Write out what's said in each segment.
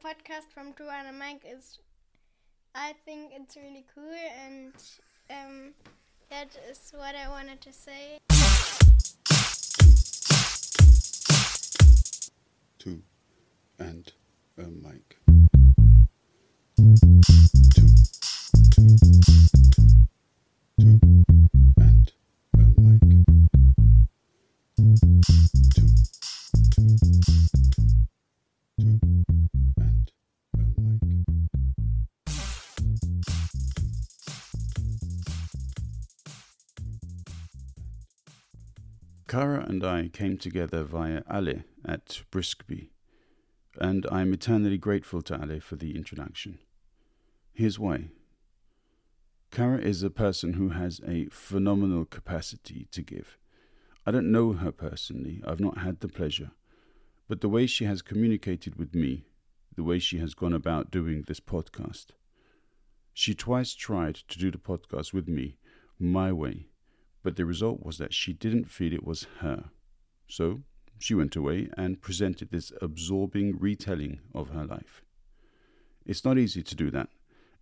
the podcast from Drew and Mike is, I think it's really cool, and that is what I wanted to say. 2 and a mic. 2 and a mic. Kara and I came together via Ale at Briskby, and I'm eternally grateful to Ale for the introduction. Here's why. Kara is a person who has a phenomenal capacity to give. I don't know her personally, I've not had the pleasure, but the way she has communicated with me, the way she has gone about doing this podcast. She twice tried to do the podcast with me, my way, but the result was that she didn't feel it was her. So she went away and presented this absorbing retelling of her life. It's not easy to do that,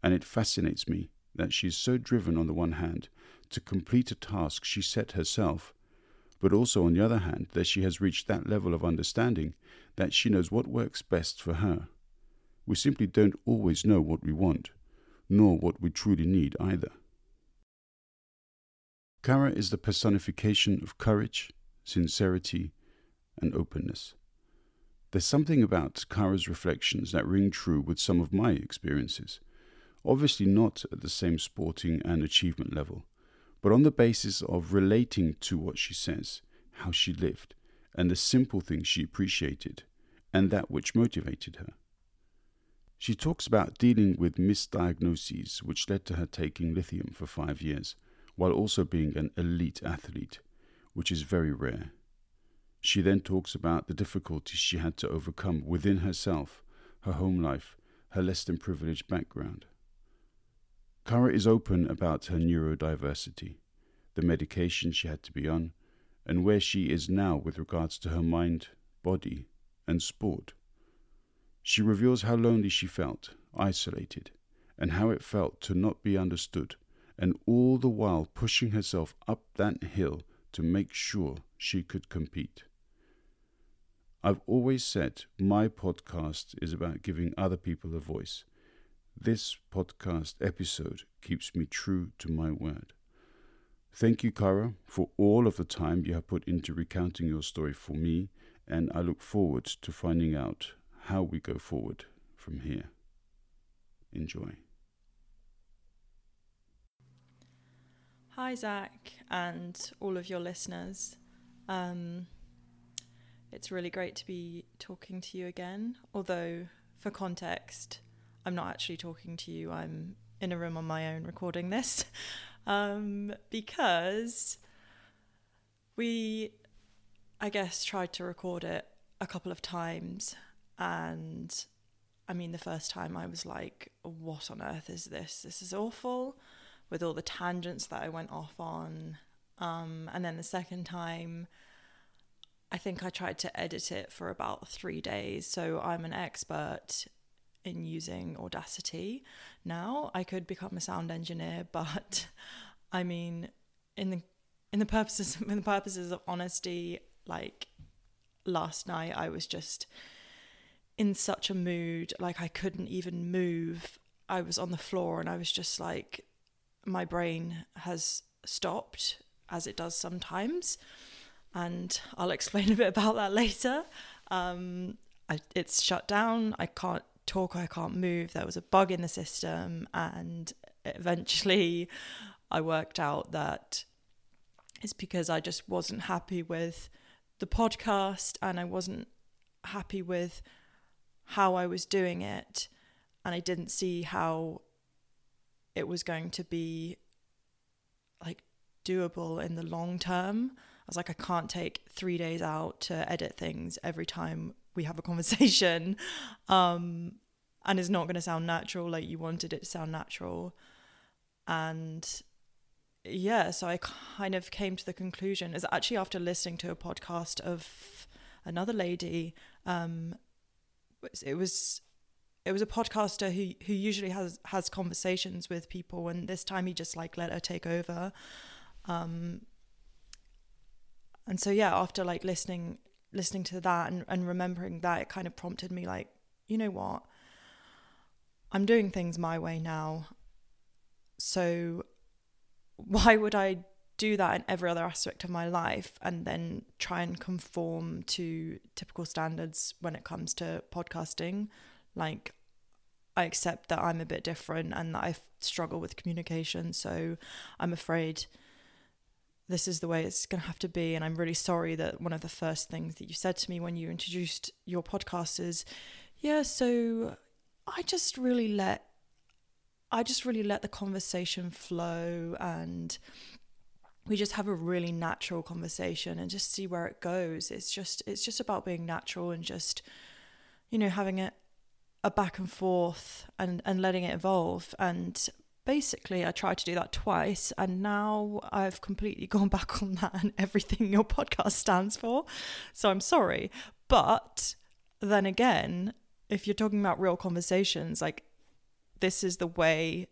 and it fascinates me that she's so driven on the one hand to complete a task she set herself, but also on the other hand that she has reached that level of understanding that she knows what works best for her. We simply don't always know what we want, nor what we truly need either. Kara is the personification of courage, sincerity, and openness. There's something about Kara's reflections that ring true with some of my experiences, obviously not at the same sporting and achievement level, but on the basis of relating to what she says, how she lived, and the simple things she appreciated, and that which motivated her. She talks about dealing with misdiagnoses which led to her taking lithium for 5 years, while also being an elite athlete, which is very rare. She then talks about the difficulties she had to overcome within herself, her home life, her less than privileged background. Kara is open about her neurodiversity, the medication she had to be on, and where she is now with regards to her mind, body, and sport. She reveals how lonely she felt, isolated, and how it felt to not be understood, and all the while pushing herself up that hill to make sure she could compete. I've always said my podcast is about giving other people a voice. This podcast episode keeps me true to my word. Thank you, Kara, for all of the time you have put into recounting your story for me, and I look forward to finding out how we go forward from here. Enjoy. Hi, Zach, and all of your listeners. It's really great to be talking to you again, although for context, I'm not actually talking to you. I'm in a room on my own recording this because we, I guess, tried to record it a couple of times. And I mean, the first time I was like, what on earth is this? This is awful, with all the tangents that I went off on. And then the second time, I think I tried to edit it for about 3 days. So I'm an expert in using Audacity now. I could become a sound engineer, but I mean, in the purposes of honesty, like last night I was just in such a mood, like I couldn't even move. I was on the floor and I was just like, my brain has stopped, as it does sometimes, and I'll explain a bit about that later. It's shut down. I can't talk, I can't move. There was a bug in the system, and eventually I worked out that it's because I just wasn't happy with the podcast, and I wasn't happy with how I was doing it, and I didn't see how it was going to be like doable in the long term. I was like, I can't take 3 days out to edit things every time we have a conversation, and it's not going to sound natural like you wanted it to sound natural. And yeah, so I kind of came to the conclusion, is actually after listening to a podcast of another lady, it was it was a podcaster who usually has conversations with people, and this time he just like let her take over. And so yeah, after like listening to that and remembering that, it kind of prompted me like, you know what, I'm doing things my way now, so why would I do that in every other aspect of my life and then try and conform to typical standards when it comes to podcasting? Like, I accept that I'm a bit different and that I struggle with communication, so I'm afraid this is the way it's going to have to be. And I'm really sorry that one of the first things that you said to me when you introduced your podcast is, yeah, so I just really let the conversation flow, and we just have a really natural conversation and just see where it goes. It's just about being natural and just, you know, having a back and forth and letting it evolve. And basically I tried to do that twice, and now I've completely gone back on that and everything your podcast stands for. So I'm sorry. But then again, if you're talking about real conversations, like this is the way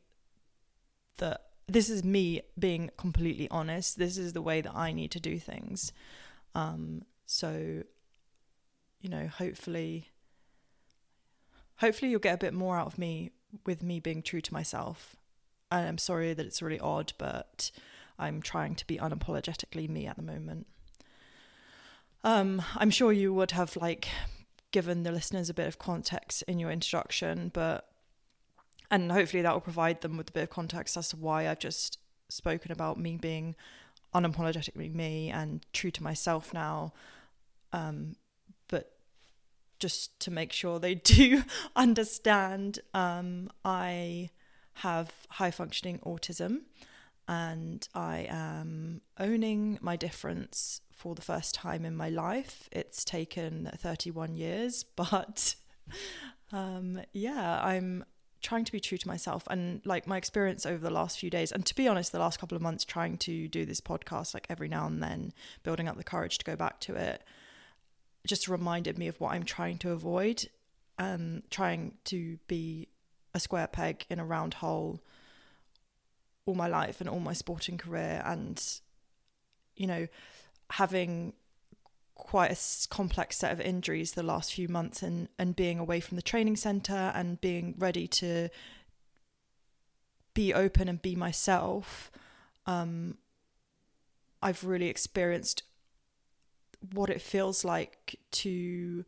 that, this is me being completely honest. This is the way that I need to do things. So, you know, hopefully you'll get a bit more out of me with me being true to myself. And I'm sorry that it's really odd, but I'm trying to be unapologetically me at the moment. I'm sure you would have like given the listeners a bit of context in your introduction, but and hopefully that will provide them with a bit of context as to why I've just spoken about me being unapologetically me and true to myself now. But just to make sure they do understand, I have high-functioning autism, and I am owning my difference for the first time in my life. It's taken 31 years, but yeah, I'm trying to be true to myself. And like my experience over the last few days, and to be honest, the last couple of months trying to do this podcast like every now and then, building up the courage to go back to it, just reminded me of what I'm trying to avoid. Trying to be a square peg in a round hole all my life and all my sporting career, and you know, having quite a complex set of injuries the last few months, and being away from the training center and being ready to be open and be myself, I've really experienced what it feels like to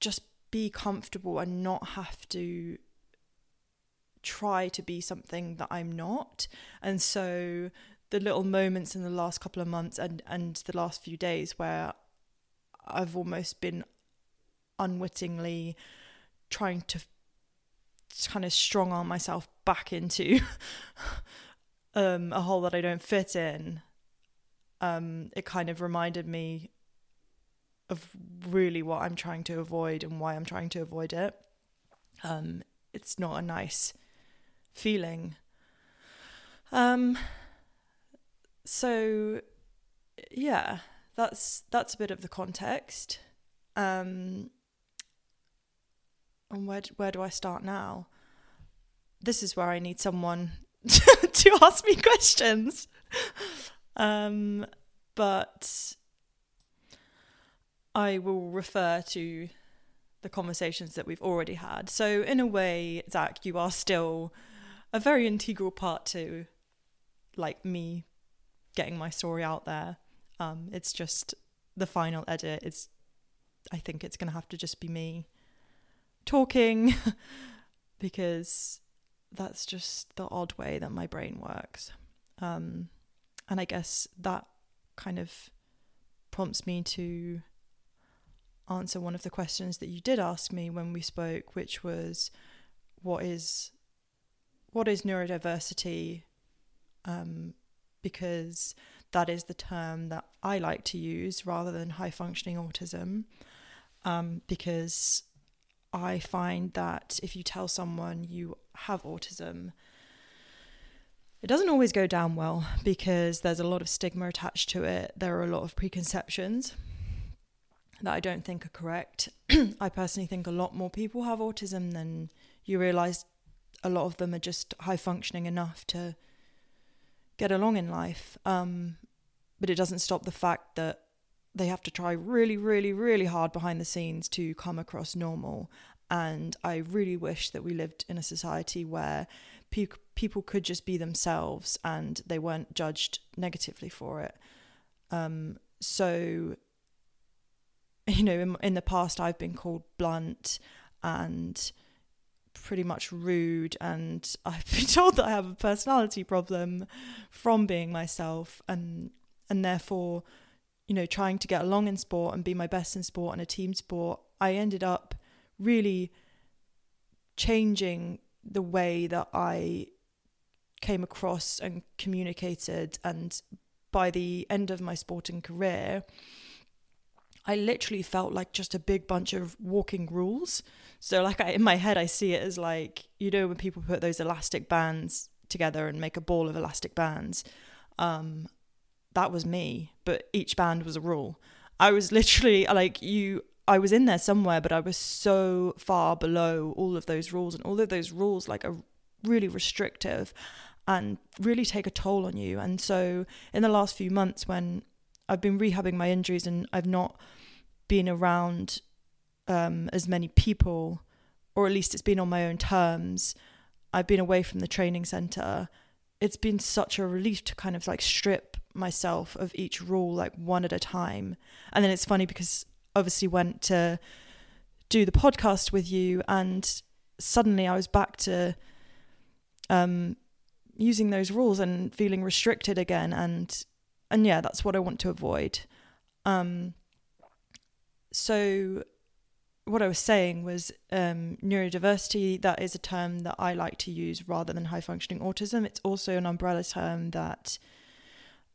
just be comfortable and not have to try to be something that I'm not. And so the little moments in the last couple of months and the last few days where I've almost been unwittingly trying to kind of strong arm myself back into a hole that I don't fit in, it kind of reminded me of really what I'm trying to avoid and why I'm trying to avoid it. It's not a nice feeling. So yeah, that's a bit of the context. And where do I start now? This is where I need someone to ask me questions. But I will refer to the conversations that we've already had. So in a way, Zach, you are still a very integral part to like me getting my story out there. It's just the final edit. I think it's going to have to just be me talking because that's just the odd way that my brain works. And I guess that kind of prompts me to answer one of the questions that you did ask me when we spoke, which was, what is neurodiversity? Because that is the term that I like to use rather than high functioning autism, because I find that if you tell someone you have autism, it doesn't always go down well because there's a lot of stigma attached to it. There are a lot of preconceptions. that I don't think are correct. I personally think a lot more people have autism than you realise. A lot of them are just high functioning enough to get along in life. But it doesn't stop the fact that they have to try really, really, really hard behind the scenes to come across normal. And I really wish that we lived in a society where people could just be themselves and they weren't judged negatively for it. So, you know, in the past, I've been called blunt and pretty much rude, and I've been told that I have a personality problem from being myself, and therefore, you know, trying to get along in sport and be my best in sport and a team sport, I ended up really changing the way that I came across and communicated. And by the end of my sporting career, I literally felt like just a big bunch of walking rules. So like in my head, I see it as like, you know, when people put those elastic bands together and make a ball of elastic bands, that was me, but each band was a rule. I was literally like I was in there somewhere, but I was so far below all of those rules, and all of those rules like are really restrictive and really take a toll on you. And so in the last few months, when I've been rehabbing my injuries and I've not been around as many people, or at least it's been on my own terms, I've been away from the training centre, it's been such a relief to kind of like strip myself of each rule, like one at a time. And then it's funny because obviously went to do the podcast with you, and suddenly I was back to using those rules and feeling restricted again, and yeah, that's what I want to avoid. So what I was saying was neurodiversity, that is a term that I like to use rather than high functioning autism. It's also an umbrella term that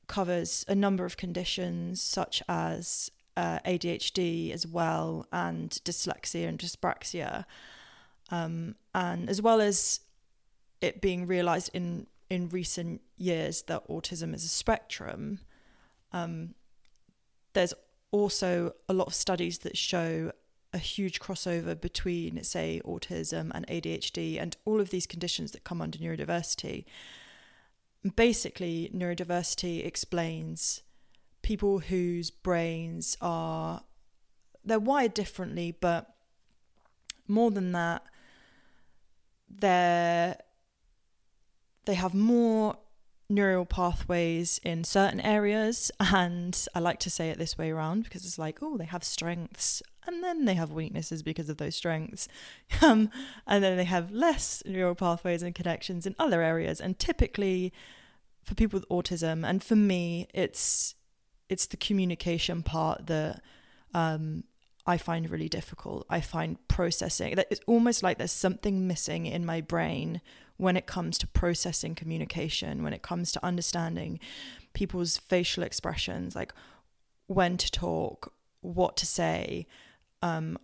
covers a number of conditions such as ADHD as well, and dyslexia and dyspraxia, and as well as it being realised in recent years that autism is a spectrum. There's also a lot of studies that show a huge crossover between, say, autism and ADHD and all of these conditions that come under neurodiversity. Basically, neurodiversity explains people whose brains are, they're wired differently, but more than that, they have more neural pathways in certain areas. And I like to say it this way around because it's like, oh, they have strengths and then they have weaknesses because of those strengths. And then they have less neural pathways and connections in other areas. And typically for people with autism, and for me, it's the communication part that I find really difficult. I find processing, that it's almost like there's something missing in my brain when it comes to processing communication, when it comes to understanding people's facial expressions, like when to talk, what to say. I'm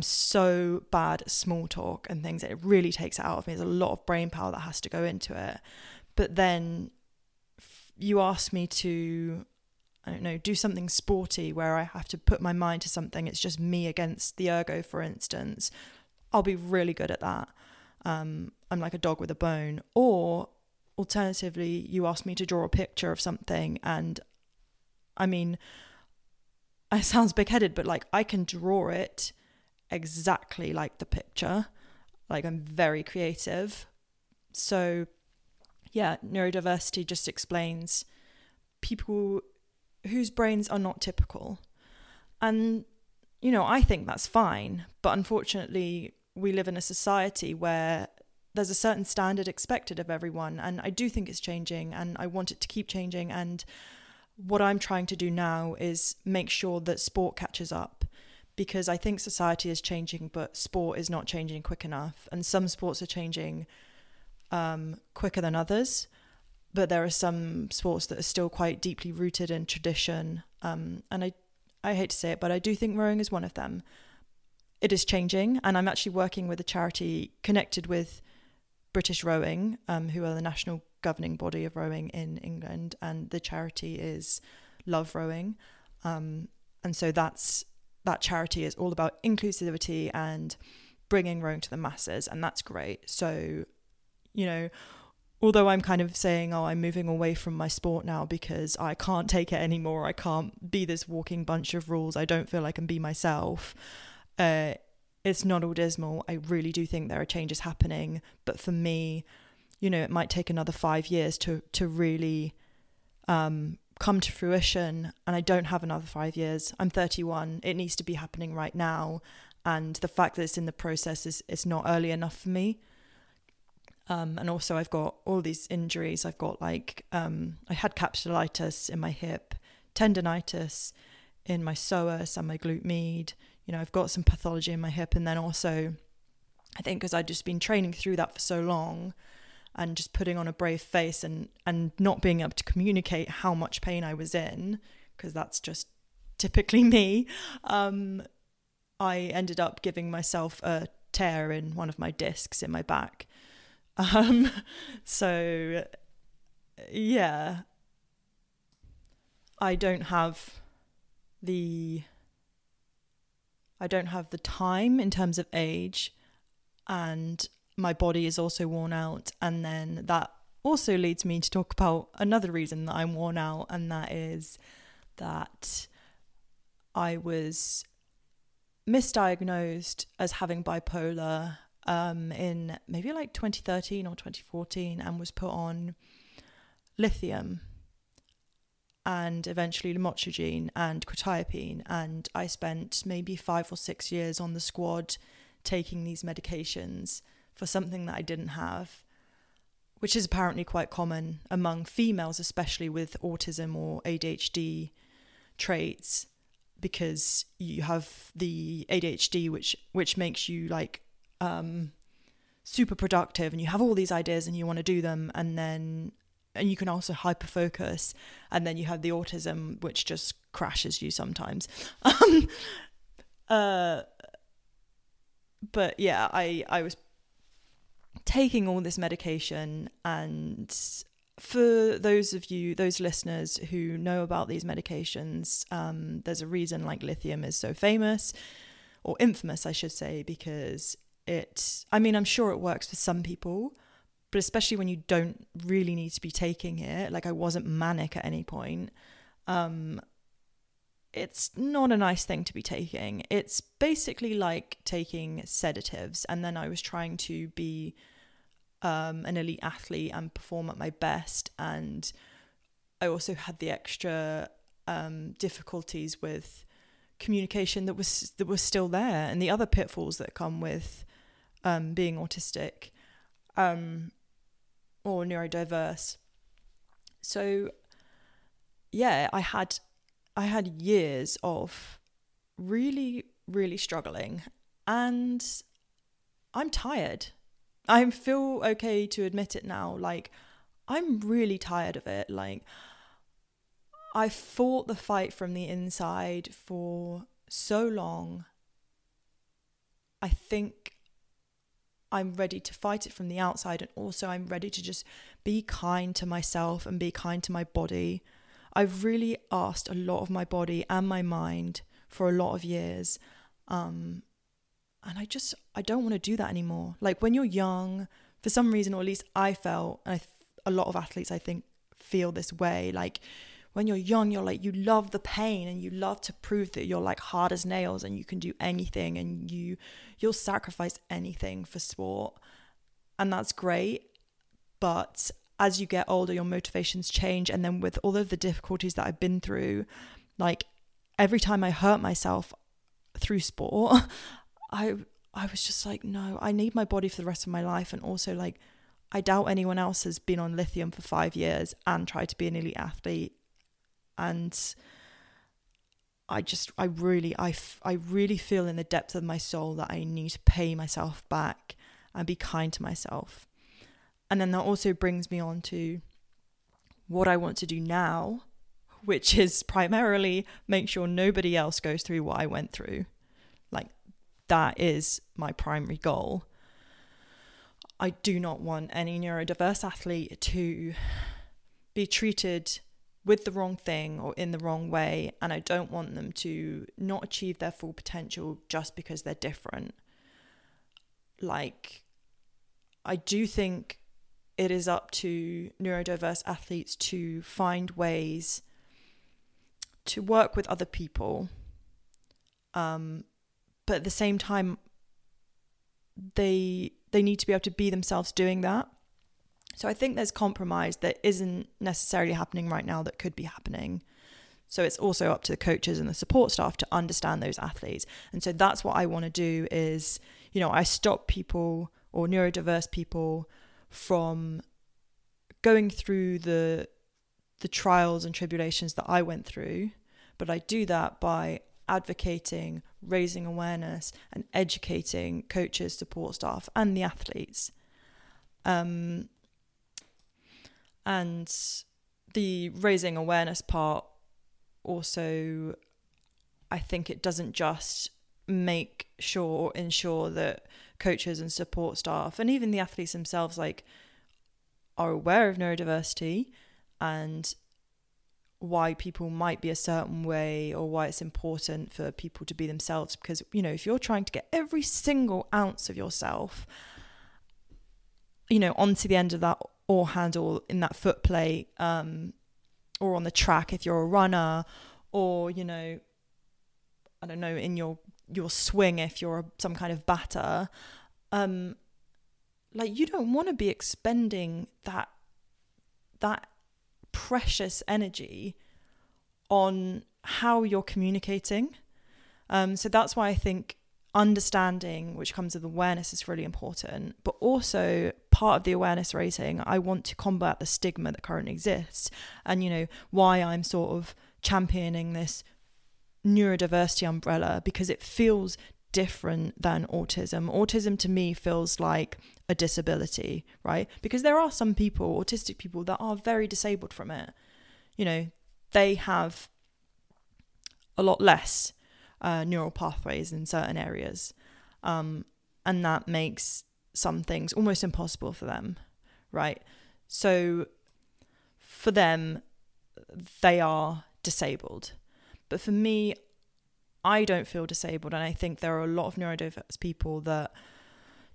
so bad at small talk and things. It really takes it out of me. There's a lot of brain power that has to go into it. But then you ask me to, I don't know, do something sporty where I have to put my mind to something. It's just me against the ergo, for instance. I'll be really good at that. I'm like a dog with a bone. Or alternatively, you ask me to draw a picture of something, and I mean, it sounds big-headed, but like I can draw it exactly like the picture. Like I'm very creative. So yeah, neurodiversity just explains people whose brains are not typical. And, you know, I think that's fine, but unfortunately we live in a society where there's a certain standard expected of everyone, and I do think it's changing, and I want it to keep changing. And what I'm trying to do now is make sure that sport catches up, because I think society is changing, but sport is not changing quick enough. And some sports are changing quicker than others, but there are some sports that are still quite deeply rooted in tradition. And I hate to say it, but I do think rowing is one of them. It is changing, and I'm actually working with a charity connected with British Rowing, who are the national governing body of rowing in England, and the charity is Love Rowing. And so that's that charity is all about inclusivity and bringing rowing to the masses, and that's great. So, you know, although I'm kind of saying, oh, I'm moving away from my sport now because I can't take it anymore, I can't be this walking bunch of rules, I don't feel I can be myself, it's not all dismal. I really do think there are changes happening, but for me, you know, it might take another 5 years to really come to fruition, and I don't have another 5 years. I'm 31. It needs to be happening right now, and the fact that it's in the process is it's not early enough for me. And also I've got all these injuries. I've got like, I had capsulitis in my hip, tendinitis in my psoas and my glute med. You know, I've got some pathology in my hip. And then also I think because I'd just been training through that for so long and just putting on a brave face and not being able to communicate how much pain I was in, because that's just typically me. I ended up giving myself a tear in one of my discs in my back. So yeah, I don't have the time in terms of age, and my body is also worn out. And then that also leads me to talk about another reason that I'm worn out, and that is that I was misdiagnosed as having bipolar in maybe like 2013 or 2014, and was put on lithium and eventually lamotrigine and quetiapine, and I spent maybe 5 or 6 years on the squad taking these medications for something that I didn't have, which is apparently quite common among females, especially with autism or ADHD traits, because you have the ADHD which makes you like super productive, and you have all these ideas and you want to do them, and you can also hyper focus, and then you have the autism which just crashes you sometimes. But yeah, I was taking all this medication, and for those listeners who know about these medications, there's a reason like lithium is so famous, or infamous I should say, because I'm sure it works for some people, but especially when you don't really need to be taking it, like I wasn't manic at any point, it's not a nice thing to be taking. It's basically like taking sedatives. And then I was trying to be an elite athlete and perform at my best, and I also had the extra difficulties with communication that was still there, and the other pitfalls that come with being autistic or neurodiverse. So yeah, I had years of really, really struggling, and I'm tired. I feel okay to admit it now. Like, I'm really tired of it. Like, I fought the fight from the inside for so long. I think I'm ready to fight it from the outside, and also I'm ready to just be kind to myself and be kind to my body. I've really asked a lot of my body and my mind for a lot of years. And I don't want to do that anymore. Like, when you're young, for some reason, or at least I felt, and a lot of athletes I think feel this way, like when you're young, you're like, you love the pain and you love to prove that you're like hard as nails and you can do anything, and you'll sacrifice anything for sport. And that's great. But as you get older, your motivations change. And then with all of the difficulties that I've been through, like every time I hurt myself through sport, I was just like, no, I need my body for the rest of my life. And also, like, I doubt anyone else has been on lithium for 5 years and tried to be an elite athlete. And I really feel in the depth of my soul that I need to pay myself back and be kind to myself. And then that also brings me on to what I want to do now, which is primarily make sure nobody else goes through what I went through. Like, that is my primary goal. I do not want any neurodiverse athlete to be treated with the wrong thing or in the wrong way, and I don't want them to not achieve their full potential just because they're different. Like, I do think it is up to neurodiverse athletes to find ways to work with other people, but at the same time they need to be able to be themselves doing that. So I think there's compromise that isn't necessarily happening right now that could be happening. So it's also up to the coaches and the support staff to understand those athletes. And so that's what I want to do is, you know, I stop people or neurodiverse people from going through the trials and tribulations that I went through. But I do that by advocating, raising awareness and educating coaches, support staff and the athletes. And the raising awareness part also, I think it doesn't just make sure or ensure that coaches and support staff and even the athletes themselves like are aware of neurodiversity and why people might be a certain way or why it's important for people to be themselves. Because, you know, if you're trying to get every single ounce of yourself, you know, onto the end of that or handle in that foot play, or on the track if you're a runner, or, you know, I don't know, in your swing if you're some kind of batter, like, you don't want to be expending that precious energy on how you're communicating. So that's why I think understanding, which comes with awareness, is really important. But also part of the awareness raising, I want to combat the stigma that currently exists, and, you know, why I'm sort of championing this neurodiversity umbrella, because it feels different than autism. Autism to me feels like a disability, right? Because there are some people, autistic people, that are very disabled from it. You know, they have a lot less neural pathways in certain areas, and that makes some things almost impossible for them, right? So for them, they are disabled, but for me, I don't feel disabled, and I think there are a lot of neurodiverse people that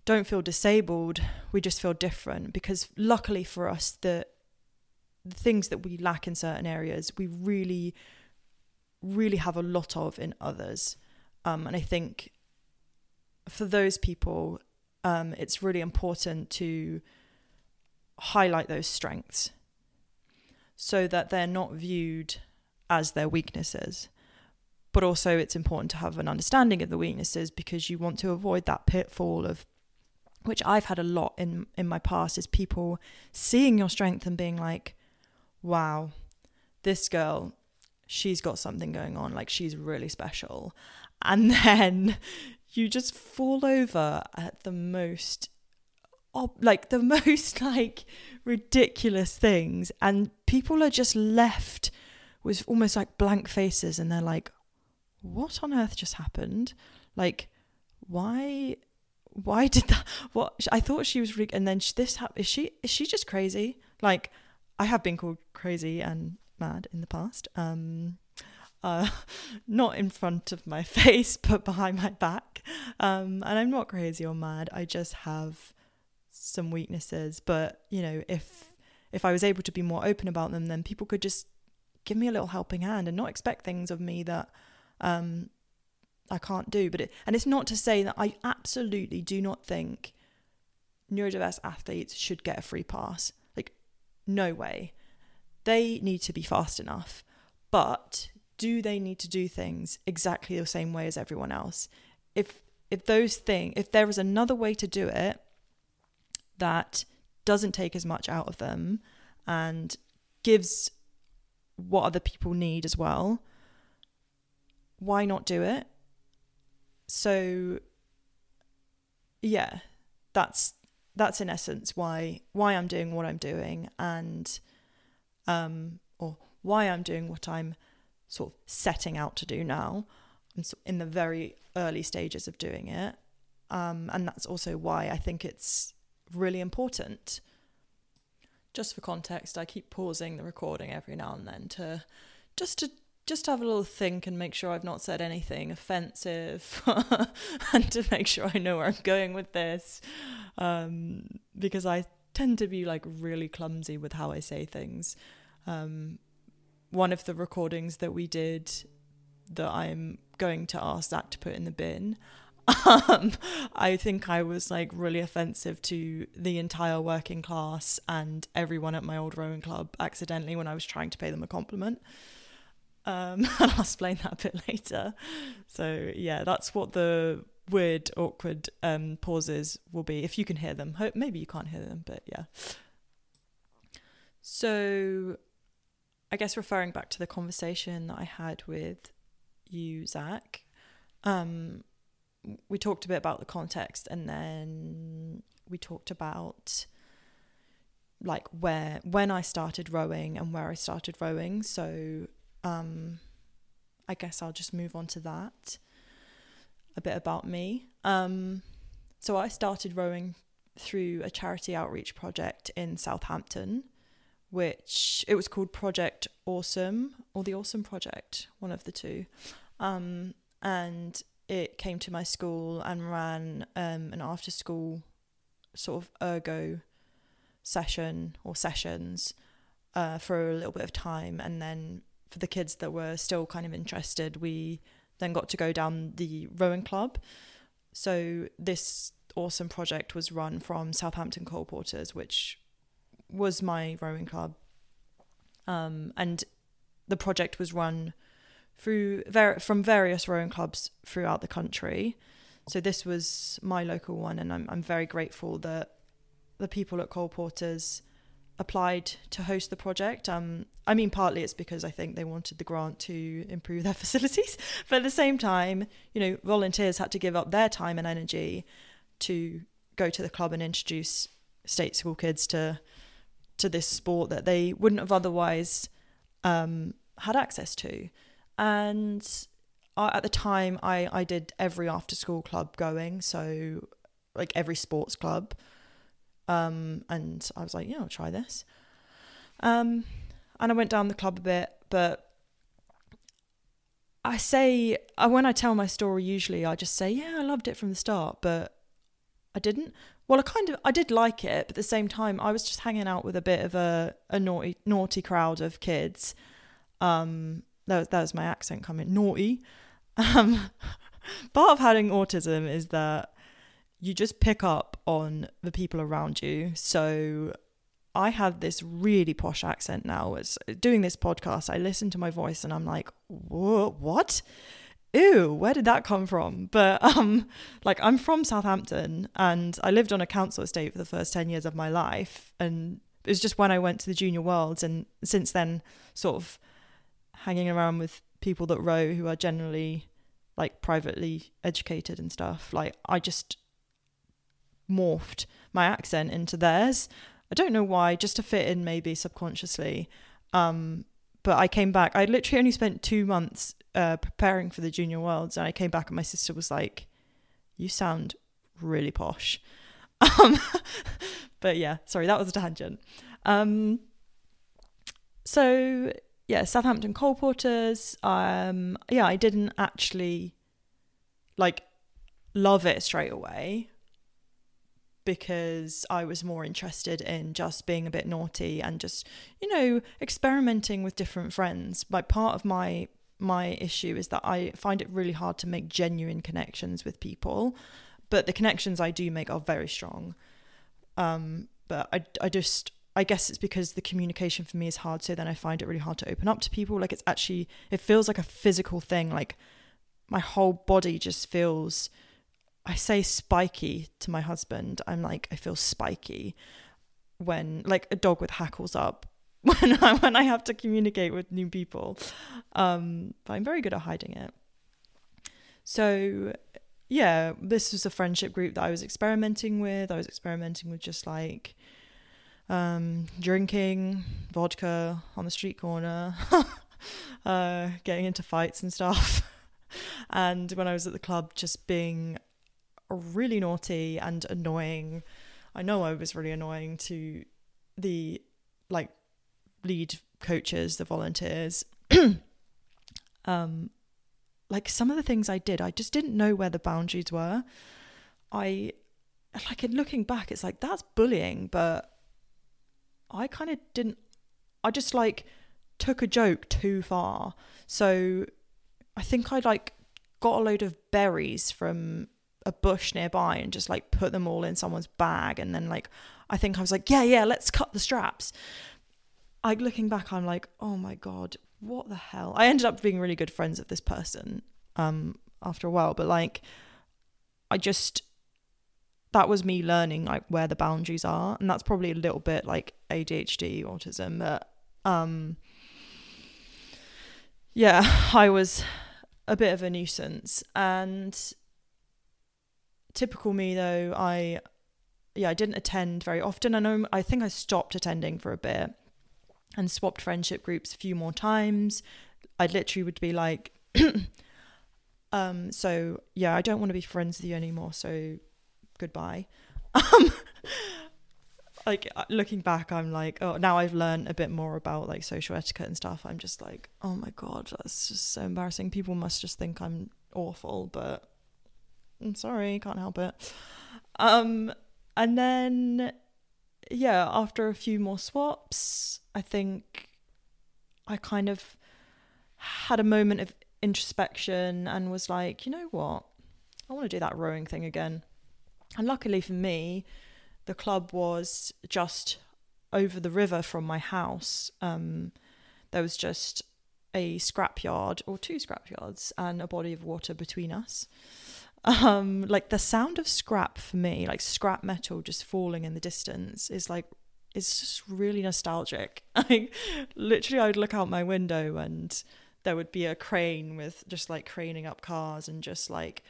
don't feel disabled. We just feel different, because luckily for us, the things that we lack in certain areas, we really have a lot of in others, and I think for those people, it's really important to highlight those strengths so that they're not viewed as their weaknesses. But also it's important to have an understanding of the weaknesses, because you want to avoid that pitfall of, which I've had a lot in my past, is people seeing your strength and being like, wow, this girl, she's got something going on, like, she's really special. And then you just fall over at the most ridiculous things, and people are just left with almost like blank faces, and they're like, what on earth just happened? Like, why did that? What, I thought she was and then this happened. Is she just crazy? Like, I have been called crazy and mad in the past, not in front of my face but behind my back, and I'm not crazy or mad, I just have some weaknesses. But, you know, if I was able to be more open about them, then people could just give me a little helping hand and not expect things of me that I can't do. But it's not to say that I absolutely do not think neurodiverse athletes should get a free pass, like, no way. They need to be fast enough, but do they need to do things exactly the same way as everyone else? If there is another way to do it that doesn't take as much out of them and gives what other people need as well, why not do it? So yeah, that's in essence why I'm doing what I'm doing, and or why I'm doing what I'm sort of setting out to do now. I'm in the very early stages of doing it, and that's also why I think it's really important just for context, I keep pausing the recording every now and then to have a little think and make sure I've not said anything offensive and to make sure I know where I'm going with this, because I tend to be like really clumsy with how I say things. One of the recordings that we did that I'm going to ask Zach to put in the bin, I think I was like really offensive to the entire working class and everyone at my old rowing club accidentally when I was trying to pay them a compliment. And I'll explain that a bit later. So yeah, that's what the weird, awkward pauses will be, if you can hear them. Maybe you can't hear them, but yeah. So I guess referring back to the conversation that I had with you, Zach, we talked a bit about the context, and then we talked about like when I started rowing and where I started rowing. So I guess I'll just move on to that. A bit about me. So I started rowing through a charity outreach project in Southampton, which it was called Project Awesome, or the Awesome Project, one of the two. And it came to my school and ran an after school sort of ergo session or sessions for a little bit of time. And then for the kids that were still kind of interested, we then got to go down the rowing club. So this Awesome Project was run from Southampton Coalporters, which was my rowing club. And the project was run through from various rowing clubs throughout the country. So this was my local one, and I'm very grateful that the people at Coalporters applied to host the project. I mean, partly it's because I think they wanted the grant to improve their facilities, but at the same time, you know, volunteers had to give up their time and energy to go to the club and introduce state school kids to this sport that they wouldn't have otherwise had access to. And at the time, I did every after school club going, so like every sports club. And I was like, yeah, I'll try this. And I went down the club a bit, but when I tell my story, usually I just say, yeah, I loved it from the start, but I didn't. Well, I did like it, but at the same time, I was just hanging out with a bit of a naughty crowd of kids. That was my accent coming, naughty. Part of having autism is that you just pick up on the people around you. So I have this really posh accent now. It's doing this podcast, I listen to my voice and I'm like, whoa, what? Ew, where did that come from? But like, I'm from Southampton and I lived on a council estate for the first 10 years of my life. And it was just when I went to the Junior Worlds, and since then sort of hanging around with people that row who are generally like privately educated and stuff. Like, I just morphed my accent into theirs. I don't know why, just to fit in maybe subconsciously. But I came back, I literally only spent 2 months preparing for the Junior Worlds, and I came back and my sister was like, you sound really posh. But yeah, sorry, that was a tangent. So yeah, Southampton Coalporters. Yeah, I didn't actually like love it straight away, because I was more interested in just being a bit naughty and just, you know, experimenting with different friends. Like, part of my issue is that I find it really hard to make genuine connections with people, but the connections I do make are very strong. But I guess it's because the communication for me is hard, so then I find it really hard to open up to people. Like, it feels like a physical thing. Like, my whole body just feels, I say spiky to my husband. I'm like, I feel spiky when like a dog with hackles up when I have to communicate with new people. But I'm very good at hiding it. So yeah, this was a friendship group that I was experimenting with. I was experimenting with just like drinking vodka on the street corner, getting into fights and stuff. And when I was at the club, just being really naughty and annoying. I know I was really annoying to the like lead coaches, the volunteers, like some of the things I did, I just didn't know where the boundaries were. I like in looking back, it's like, that's bullying, but I kind of didn't, I just like took a joke too far. So I think I like got a load of berries from a bush nearby and just like put them all in someone's bag. And then like, I think I was like, yeah, let's cut the straps. Like looking back, I'm like, oh my God, what the hell? I ended up being really good friends with this person after a while, but like, that was me learning like where the boundaries are. And that's probably a little bit like ADHD, autism, but yeah, I was a bit of a nuisance. And typical me though, I didn't attend very often. I think I stopped attending for a bit and swapped friendship groups a few more times. I literally would be like, so yeah, I don't want to be friends with you anymore, so goodbye. Like looking back, I'm like, oh, now I've learned a bit more about like social etiquette and stuff. I'm just like, oh my God, that's just so embarrassing. People must just think I'm awful, but I'm sorry, can't help it. And then, yeah, after a few more swaps, I think I kind of had a moment of introspection and was like, you know what? I want to do that rowing thing again. And luckily for me, the club was just over the river from my house. There was just a scrapyard or two scrapyards and a body of water between us. Like the sound of scrap for me, like scrap metal just falling in the distance is like, it's just really nostalgic. Like literally I would look out my window and there would be a crane with just like craning up cars and just like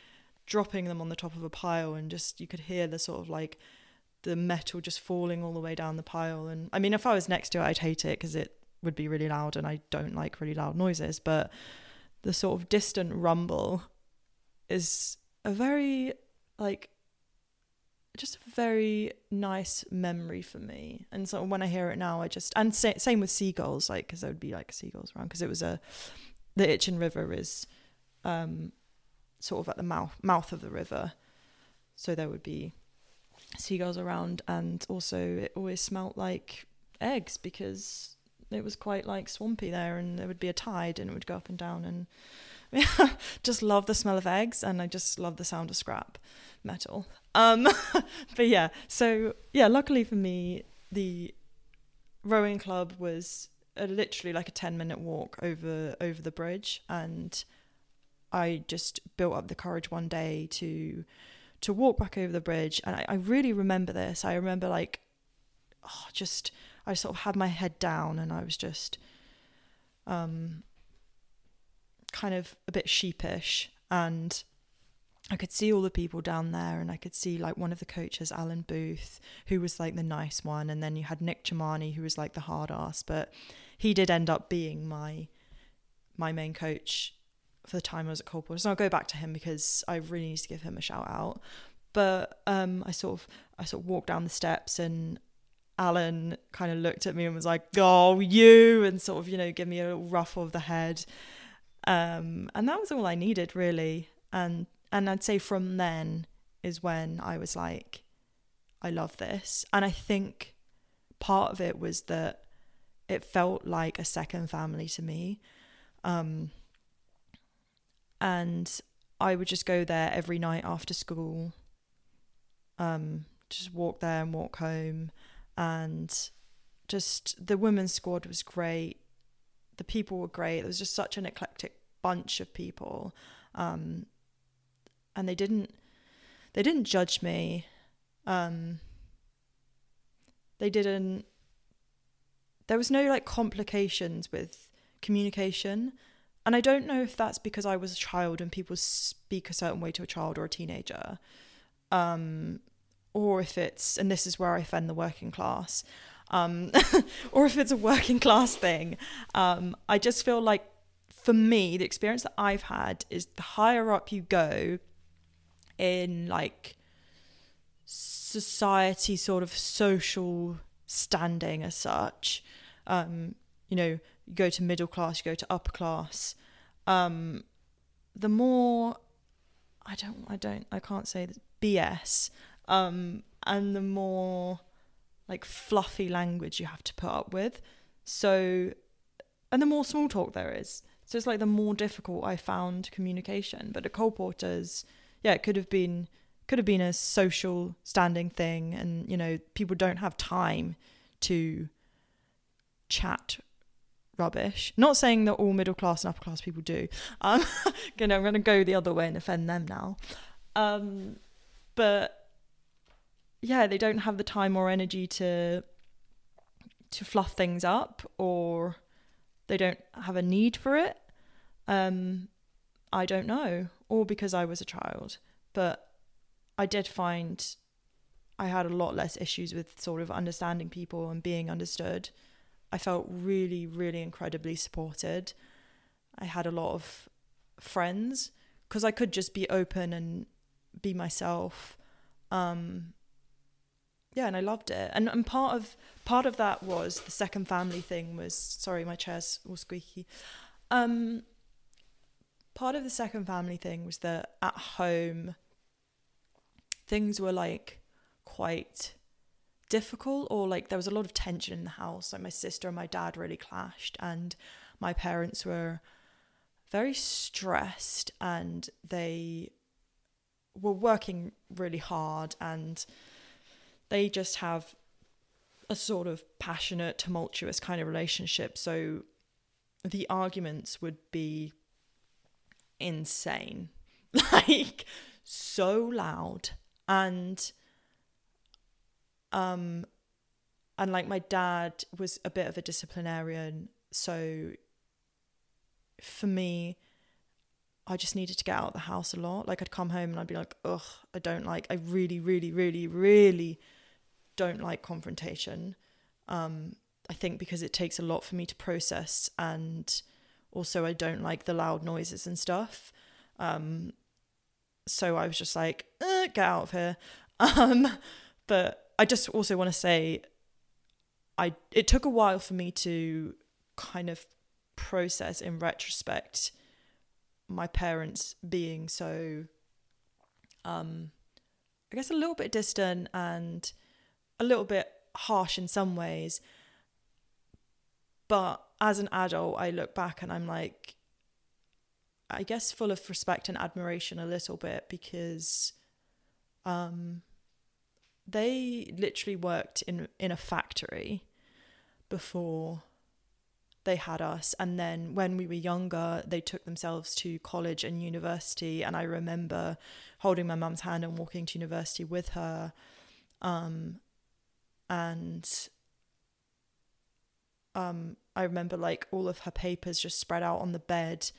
dropping them on the top of a pile, and just you could hear the sort of like the metal just falling all the way down the pile. And I mean, if I was next to it, I'd hate it because it would be really loud and I don't like really loud noises, but the sort of distant rumble is a very like just a very nice memory for me. And so when I hear it now, I just, and same with seagulls, like because there would be like seagulls around, because it was the Itchen River is sort of at the mouth of the river, so there would be seagulls around. And also it always smelt like eggs because it was quite like swampy there, and there would be a tide and it would go up and down. And yeah, just love the smell of eggs, and I just love the sound of scrap metal. But yeah, so yeah, luckily for me, the rowing club was literally like a 10-minute walk over the bridge, and I just built up the courage one day to walk back over the bridge. And I really remember this. I remember like, oh, just, I sort of had my head down and I was just kind of a bit sheepish, and I could see all the people down there, and I could see like one of the coaches, Alan Booth, who was like the nice one. And then you had Nick Chamani, who was like the hard ass, but he did end up being my main coach for the time I was at Coalporters. So I'll go back to him because I really need to give him a shout out. But I sort of walked down the steps, and Alan kind of looked at me and was like, oh, you, and sort of, you know, give me a little ruffle of the head. And that was all I needed really. And I'd say from then is when I was like, I love this. And I think part of it was that it felt like a second family to me. And I would just go there every night after school, just walk there and walk home. And just the women's squad was great. The people were great. There was just such an eclectic bunch of people. And they didn't judge me. There was no like complications with communication. And I don't know if that's because I was a child and people speak a certain way to a child or a teenager, or if it's, and this is where I offend the working class, or if it's a working class thing. I just feel like for me, the experience that I've had is the higher up you go in like society sort of social standing as such. You know, you go to middle class, you go to upper class. The more, I can't say this, BS. And the more like fluffy language you have to put up with. So, and the more small talk there is. So it's like the more difficult I found communication. But at Coalporters, yeah, it could have been a social standing thing. And, you know, people don't have time to chat rubbish. Not saying that all middle class and upper class people do. You know, I'm going to go the other way and offend them now. But yeah, they don't have the time or energy to fluff things up, or they don't have a need for it. I don't know, or because I was a child, but I did find I had a lot less issues with sort of understanding people and being understood. I felt really, really incredibly supported. I had a lot of friends because I could just be open and be myself. Yeah, and I loved it. And part of that was the second family thing was, sorry, my chair's all squeaky. Part of the second family thing was that at home, things were like quite difficult, or like there was a lot of tension in the house. Like my sister and my dad really clashed, and my parents were very stressed, and they were working really hard, and they just have a sort of passionate, tumultuous kind of relationship. So the arguments would be insane, like so loud. And like my dad was a bit of a disciplinarian. So for me, I just needed to get out of the house a lot. Like I'd come home and I'd be like, ugh, I really, really, really, really don't like confrontation. I think because it takes a lot for me to process, and also I don't like the loud noises and stuff. So I was just like, get out of here. But I just also want to say, it took a while for me to kind of process in retrospect my parents being so, I guess a little bit distant and a little bit harsh in some ways. But as an adult, I look back and I'm like, I guess full of respect and admiration a little bit, because they literally worked in a factory before they had us. And then when we were younger, they took themselves to college and university. And I remember holding my mum's hand and walking to university with her. I remember like all of her papers just spread out on the bed,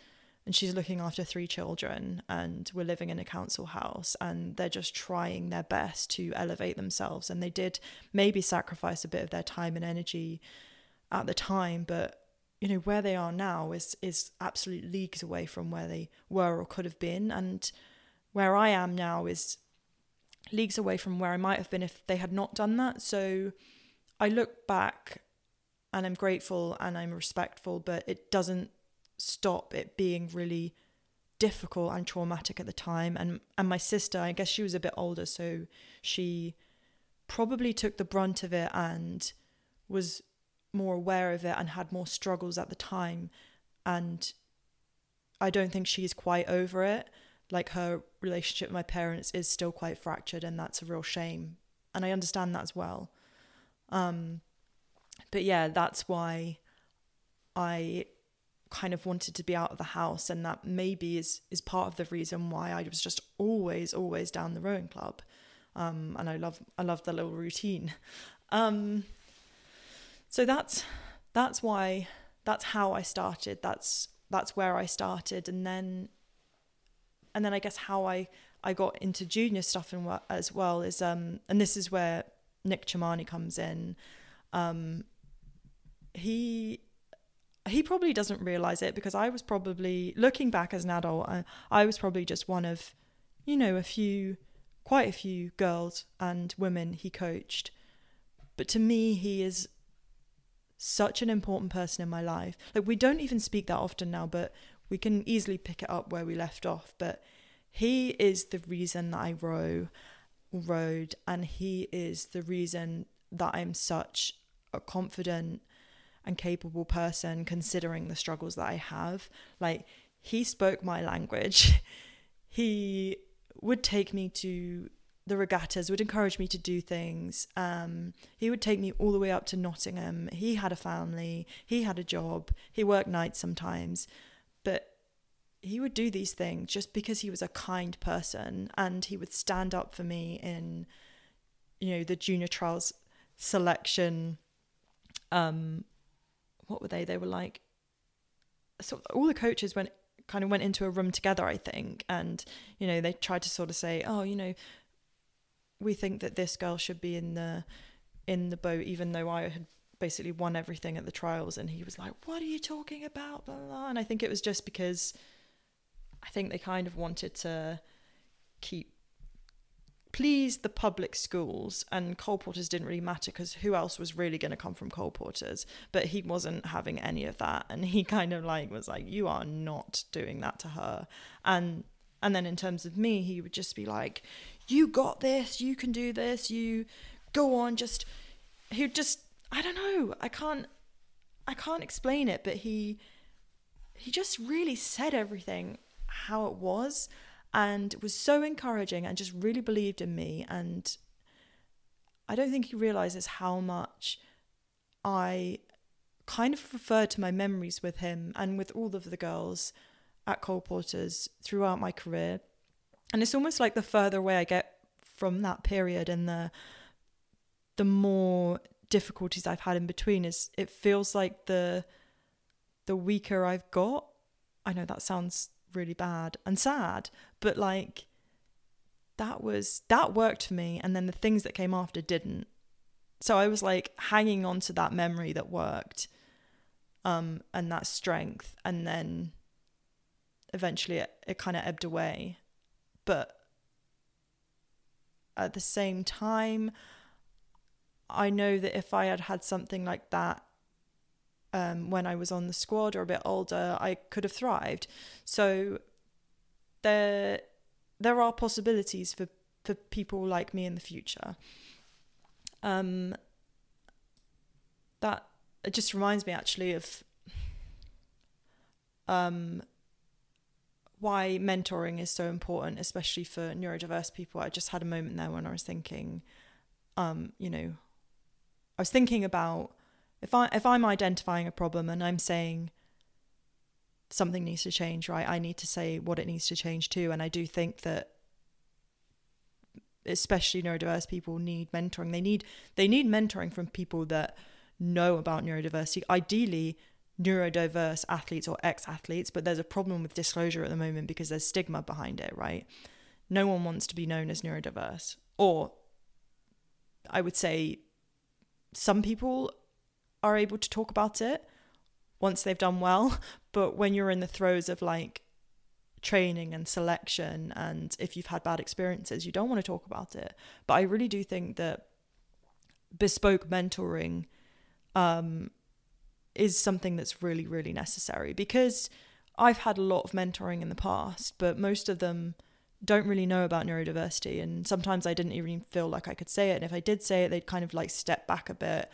and she's looking after 3 children, and we're living in a council house, and they're just trying their best to elevate themselves. And they did maybe sacrifice a bit of their time and energy at the time, but you know, where they are now is absolute leagues away from where they were or could have been. And where I am now is leagues away from where I might have been if they had not done that. So I look back and I'm grateful and I'm respectful, but it doesn't stop it being really difficult and traumatic at the time. And my sister, I guess she was a bit older, so she probably took the brunt of it and was more aware of it and had more struggles at the time. And I don't think she's quite over it. Like her relationship with my parents is still quite fractured, and that's a real shame, and I understand that as well. But yeah, that's why I kind of wanted to be out of the house, and that maybe is part of the reason why I was just always down the rowing club. And I love the little routine. So that's why, that's how I started. That's where I started. And then I guess how I got into junior stuff and as well is, and this is where Nick Chamani comes in. He probably doesn't realize it, because I was probably, looking back as an adult, I was probably just one of, you know, quite a few girls and women he coached. But to me, he is such an important person in my life. Like, we don't even speak that often now, but we can easily pick it up where we left off. But he is the reason that I rowed, and he is the reason that I'm such a confident and capable person, considering the struggles that I have. Like, he spoke my language. He would take me to the regattas, would encourage me to do things. He would take me all the way up to Nottingham. He had a family, he had a job, he worked nights sometimes, but he would do these things just because he was a kind person, and he would stand up for me in, you know, the junior trials selection. What were they? They were like, so all the coaches went into a room together, I think, and, you know, they tried to sort of say, oh, you know, we think that this girl should be in the boat, even though I had basically won everything at the trials. And he was like, what are you talking about? Blah, blah, blah. And I think it was just because I think they kind of wanted to please the public schools, and Coalporters didn't really matter because who else was really going to come from Coalporters? But he wasn't having any of that, and he kind of like was like, you are not doing that to her. And then in terms of me, he would just be like, you got this, you can do this, you go on, I don't know, I can't explain it, but he just really said everything how it was, and was so encouraging, and just really believed in me. And I don't think he realizes how much I kind of refer to my memories with him and with all of the girls at Coalporters throughout my career. And it's almost like the further away I get from that period and the more difficulties I've had in between, is it feels like the weaker I've got. I know that sounds really bad and sad, but like that worked for me, and then the things that came after didn't. So I was like hanging on to that memory that worked, and that strength, and then eventually it kind of ebbed away. But at the same time, I know that if I had had something like that when I was on the squad or a bit older, I could have thrived. So there are possibilities for people like me in the future. That it just reminds me actually of why mentoring is so important, especially for neurodiverse people. I just had a moment there when I was thinking, I was thinking about if I'm identifying a problem and I'm saying something needs to change, right? I need to say what it needs to change to. And I do think that especially neurodiverse people need mentoring. They need mentoring from people that know about neurodiversity, ideally neurodiverse athletes or ex-athletes, but there's a problem with disclosure at the moment because there's stigma behind it, right? No one wants to be known as neurodiverse, or I would say some people are able to talk about it once they've done well, but when you're in the throes of like training and selection, and if you've had bad experiences, you don't want to talk about it. But I really do think that bespoke mentoring is something that's really, really necessary, because I've had a lot of mentoring in the past, but most of them don't really know about neurodiversity, and sometimes I didn't even feel like I could say it, and if I did say it, they'd kind of like step back a bit,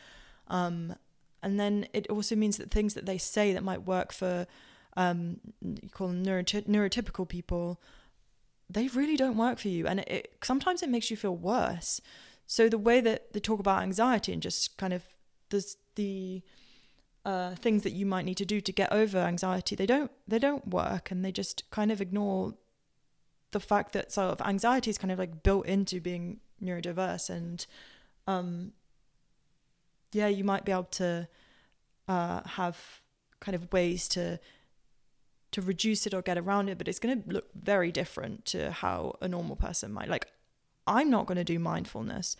and then it also means that things that they say that might work for you call them neurotypical people, they really don't work for you, and it sometimes it makes you feel worse. So the way that they talk about anxiety and just kind of the things that you might need to do to get over anxiety, they don't work, and they just kind of ignore the fact that sort of anxiety is kind of like built into being neurodiverse. And you might be able to have kind of ways to reduce it or get around it, but it's going to look very different to how a normal person might. Like, I'm not going to do mindfulness.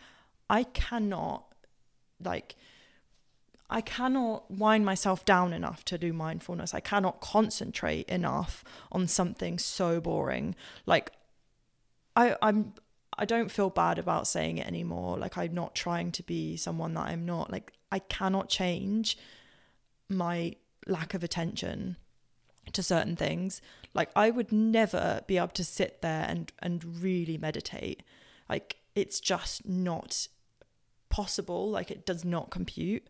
I cannot wind myself down enough to do mindfulness. I cannot concentrate enough on something so boring. Like, I, I'm I don't feel bad about saying it anymore. Like, I'm not trying to be someone that I'm not. Like, I cannot change my lack of attention to certain things. Like, I would never be able to sit there and really meditate. Like, it's just not possible. Like, it does not compute.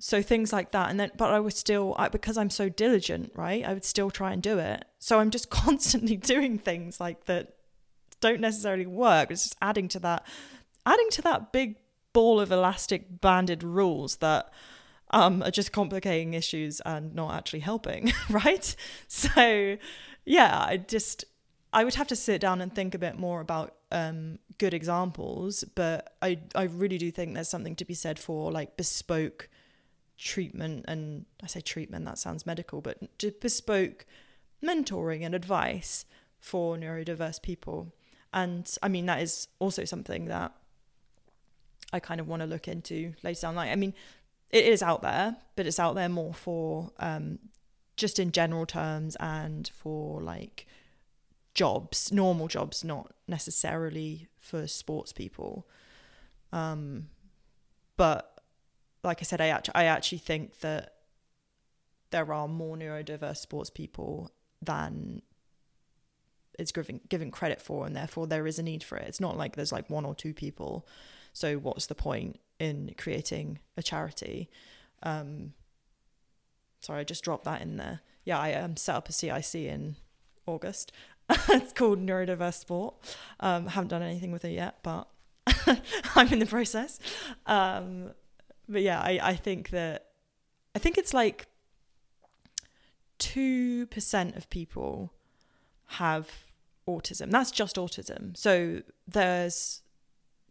So things like that. And then, but I was still, because I'm so diligent, right? I would still try and do it. So I'm just constantly doing things like that don't necessarily work. It's just adding to that big ball of elastic banded rules that are just complicating issues and not actually helping, right? So yeah, I would have to sit down and think a bit more about good examples, but I really do think there's something to be said for like bespoke treatment, and I say treatment, that sounds medical, but bespoke mentoring and advice for neurodiverse people. And I mean, that is also something that I kind of want to look into later down the line. I mean, it is out there, but it's out there more for just in general terms and for like jobs, normal jobs, not necessarily for sports people. But like I said, I actually think that there are more neurodiverse sports people than it's given credit for, and therefore there is a need for it. It's not like there's like one or two people, so what's the point in creating a charity? Sorry, I just dropped that in there. Yeah, I set up a CIC in August. It's called Neurodiverse Sport. Haven't done anything with it yet, but I'm in the process. But yeah, I think it's like 2% of people have autism. That's just autism. So there's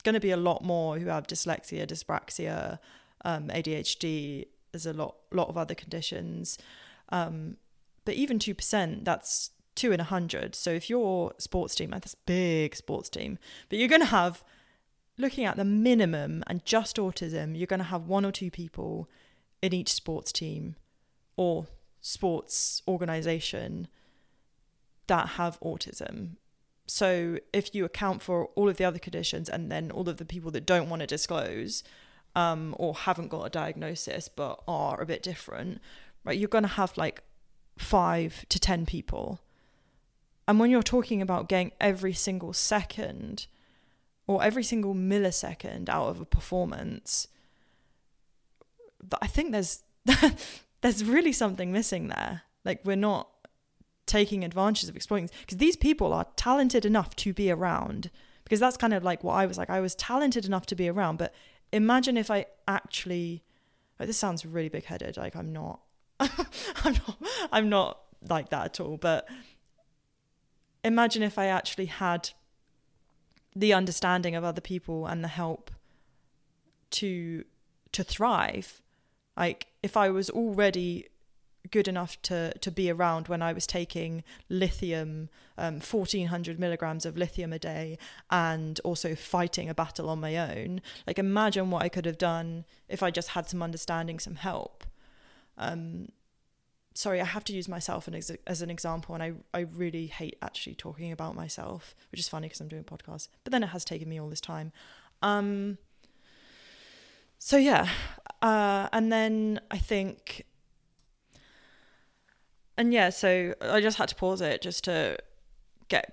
going to be a lot more who have dyslexia, dyspraxia, ADHD. There's a lot of other conditions. But even 2%, that's 2 in 100. So if your sports team, that's a big sports team, but you're going to have, looking at the minimum and just autism, you're going to have 1 or 2 people in each sports team or sports organization that have autism. So if you account for all of the other conditions and then all of the people that don't want to disclose or haven't got a diagnosis but are a bit different, right, you're going to have like 5 to 10 people. And when you're talking about getting every single second or every single millisecond out of a performance, I think there's really something missing there. Like, we're not taking advantage of exploiting, because these people are talented enough to be around, because that's kind of like what I was like. I was talented enough to be around, but imagine if I actually, like, this sounds really big headed, like I'm not like that at all, but imagine if I actually had the understanding of other people and the help to thrive. Like, if I was already good enough to be around when I was taking lithium, 1400 milligrams of lithium a day, and also fighting a battle on my own, like, imagine what I could have done if I just had some understanding, some help. Sorry, I have to use myself as an example, and I really hate actually talking about myself, which is funny because I'm doing podcasts, but then it has taken me all this time. So yeah, and then I think, and yeah, so I just had to pause it just to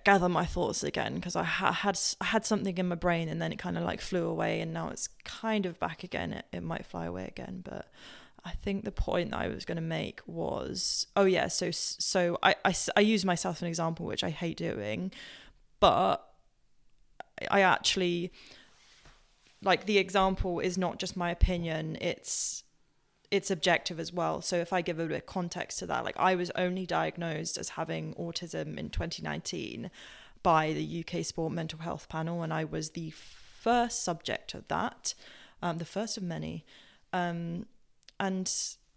gather my thoughts again, because I had something in my brain and then it kind of like flew away, and now it's kind of back again. It might fly away again, but I think the point that I was going to make was, oh yeah, so I use myself as an example, which I hate doing, but I actually, like, the example is not just my opinion, it's objective as well. So if I give a bit of context to that, like, I was only diagnosed as having autism in 2019 by the UK Sport Mental Health Panel, and I was the first subject of that, the first of many, and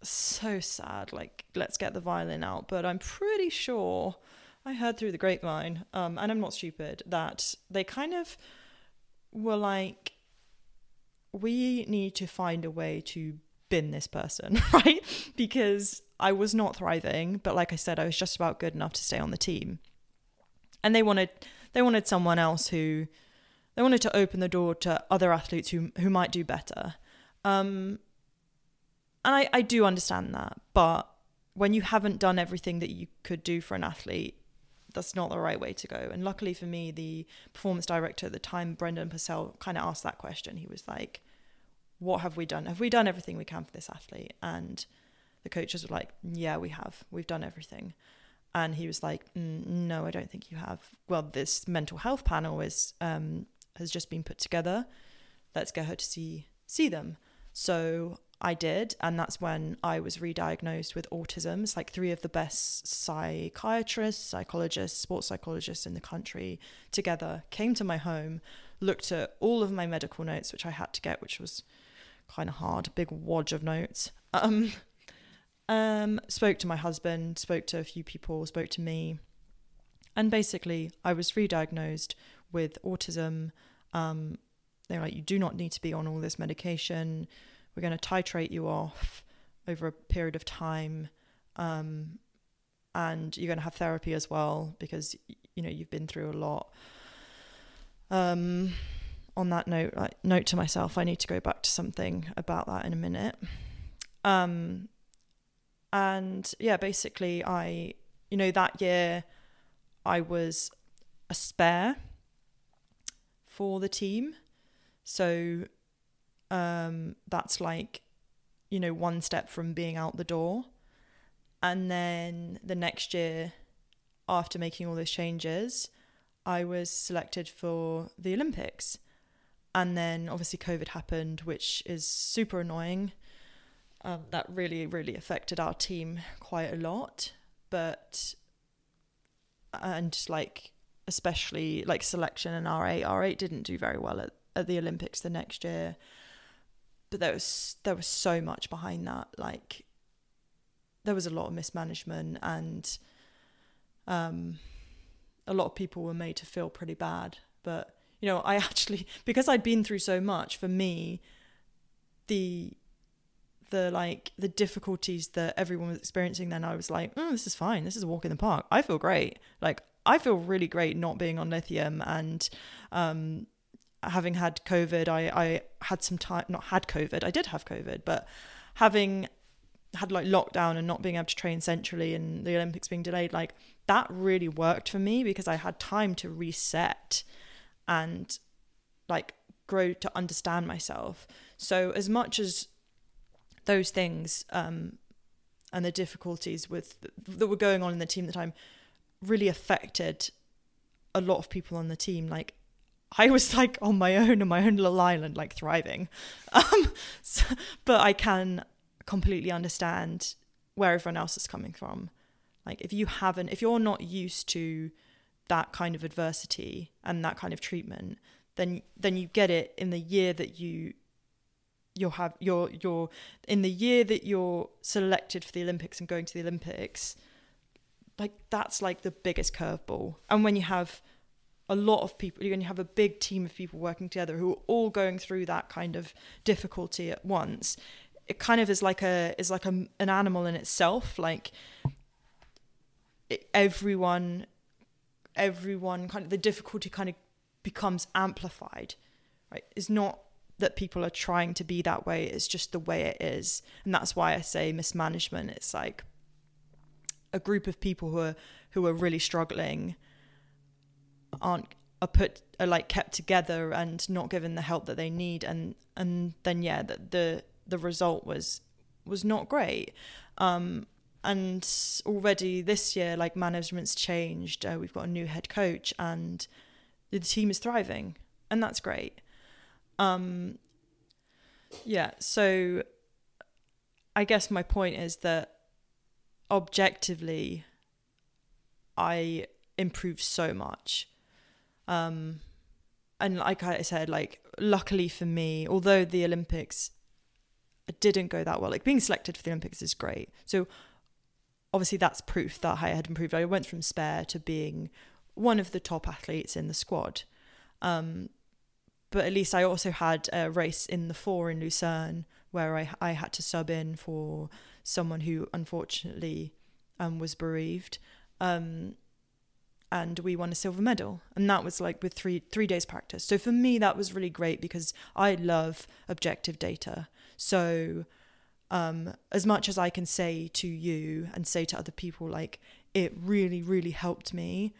so sad, like, let's get the violin out, but I'm pretty sure I heard through the grapevine, and I'm not stupid, that they kind of were like, we need to find a way to bin this person, right? Because I was not thriving, but like I said, I was just about good enough to stay on the team, and they wanted someone else who They wanted to open the door to other athletes who might do better. And I do understand that, but when you haven't done everything that you could do for an athlete, that's not the right way to go. And luckily for me, the performance director at the time, Brendan Purcell, kind of asked that question. He was like, what have we done? Have we done everything we can for this athlete? And the coaches were like, yeah, we have. We've done everything. And he was like, no, I don't think you have. Well, this mental health panel is has just been put together. Let's get her to see them. So I did, and that's when I was re-diagnosed with autism. It's like 3 of the best psychiatrists, psychologists, sports psychologists in the country together came to my home, looked at all of my medical notes, which I had to get, which was kind of hard, a big wodge of notes. Spoke to my husband, spoke to a few people, spoke to me, and basically I was re-diagnosed with autism. They were like, you do not need to be on all this medication. We're going to titrate you off over a period of time, and you're going to have therapy as well because, you know, you've been through a lot. On that note, note to myself, I need to go back to something about that in a minute. And yeah, basically I, you know, that year I was a spare for the team. So that's like, you know, one step from being out the door. And then the next year, after making all those changes, I was selected for the Olympics. And then obviously COVID happened, which is super annoying. That really, really affected our team quite a lot. But, and like, especially like selection and R8. R8 didn't do very well at the Olympics the next year. But there was so much behind that. Like, there was a lot of mismanagement, and a lot of people were made to feel pretty bad. But, you know, I actually, because I'd been through so much, for me, the difficulties that everyone was experiencing then, I was like, this is fine. This is a walk in the park. I feel great. Like, I feel really great not being on lithium, and having had COVID, I did have COVID, but having had like lockdown and not being able to train centrally and the Olympics being delayed, like that really worked for me because I had time to reset and like grow to understand myself. So as much as those things and the difficulties that were going on in the team at the time really affected a lot of people on the team, like I was like on my own in my own little island, like thriving. But I can completely understand where everyone else is coming from. Like if you're not used to that kind of adversity and that kind of treatment, then you get it in the year that you're in the year that you're selected for the Olympics and going to the Olympics. Like that's like the biggest curveball. And when you have a lot of people, you're going to have a big team of people working together who are all going through that kind of difficulty at once. It kind of is like an animal in itself. Like everyone kind of, the difficulty kind of becomes amplified, right? It's not that people are trying to be that way. It's just the way it is. And that's why I say mismanagement. It's like a group of people who are really struggling are like kept together and not given the help that they need, and then yeah, the result was not great. And already this year, like management's changed. We've got a new head coach, and the team is thriving, and that's great. Yeah. So I guess my point is that objectively, I improved so much. And like I said, like luckily for me, although the Olympics didn't go that well, like being selected for the Olympics is great. So obviously that's proof that I had improved. I went from spare to being one of the top athletes in the squad. But at least I also had a race in the 4 in Lucerne where I had to sub in for someone who unfortunately was bereaved. and we won a silver medal. And that was like with three days practice. So for me, that was really great because I love objective data. So as much as I can say to you and say to other people, like, it really, really helped me,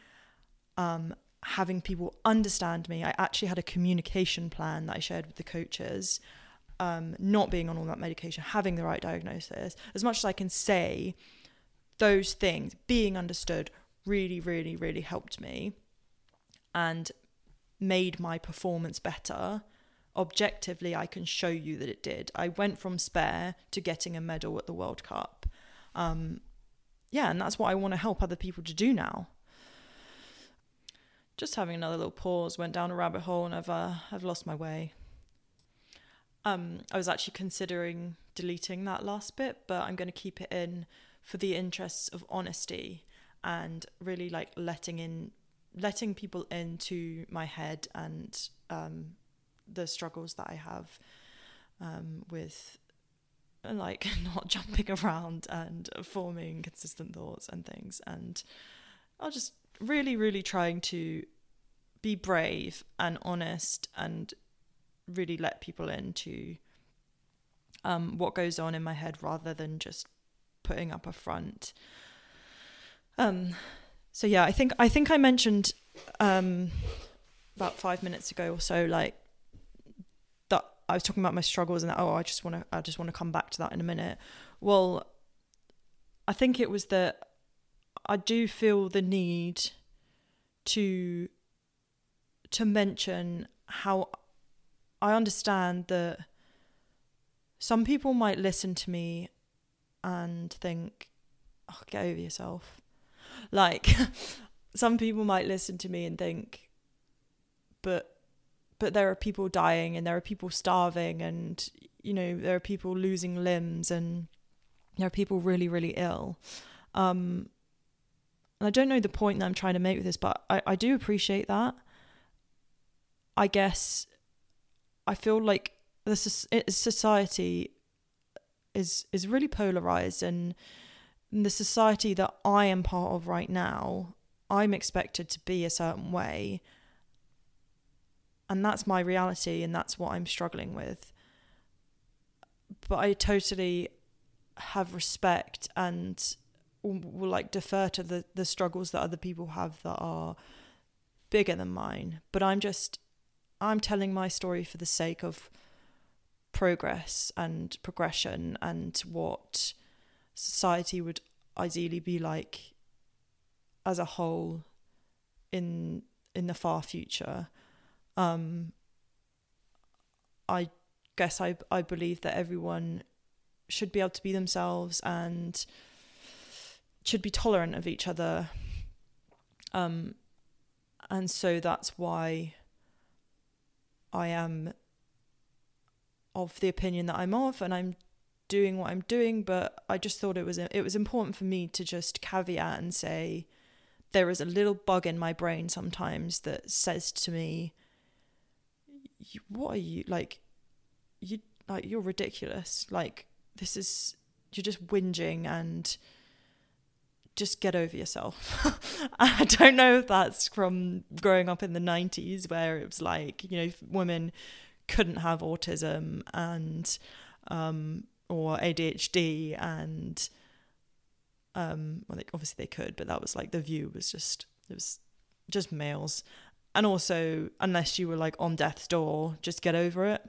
having people understand me. I actually had a communication plan that I shared with the coaches, not being on all that medication, having the right diagnosis. As much as I can say those things, being understood really, really, really helped me and made my performance better. Objectively, I can show you that it did. I went from spare to getting a medal at the World Cup. Yeah, and that's what I want to help other people to do now. Just having another little pause, went down a rabbit hole, and I've lost my way. I was actually considering deleting that last bit, but I'm going to keep it in for the interests of honesty and really like letting people into my head and the struggles that I have with like not jumping around and forming consistent thoughts and things. And I'll just really, really trying to be brave and honest and really let people into what goes on in my head rather than just putting up a front. So yeah, I think I mentioned about 5 minutes ago or so, like, that I was talking about my struggles and that, oh, I just want to come back to that in a minute. Well, I think it was that I do feel the need to mention how I understand that some people might listen to me and think, oh, get over yourself. Like, some people might listen to me and think, but there are people dying and there are people starving and, you know, there are people losing limbs and there are people really, really ill. And I don't know the point that I'm trying to make with this, but I do appreciate that. I guess I feel like the society is really polarized, and the society that I am part of right now, I'm expected to be a certain way, and that's my reality and that's what I'm struggling with. But I totally have respect and will like defer to the struggles that other people have that are bigger than mine. But I'm telling my story for the sake of progress and progression and what society would ideally be like as a whole in the far future. I guess I believe that everyone should be able to be themselves and should be tolerant of each other, and so that's why I am of the opinion that I'm of, and I'm doing what I'm doing. But I just thought it was important for me to just caveat and say there is a little bug in my brain sometimes that says to me, what are you, like, you're ridiculous, like, this is, you're just whinging, and just get over yourself. I don't know if that's from growing up in the 90s where it was like, you know, women couldn't have autism and or ADHD and well, obviously they could, but that was like the view was just, it was just males. And also, unless you were like on death's door, just get over it.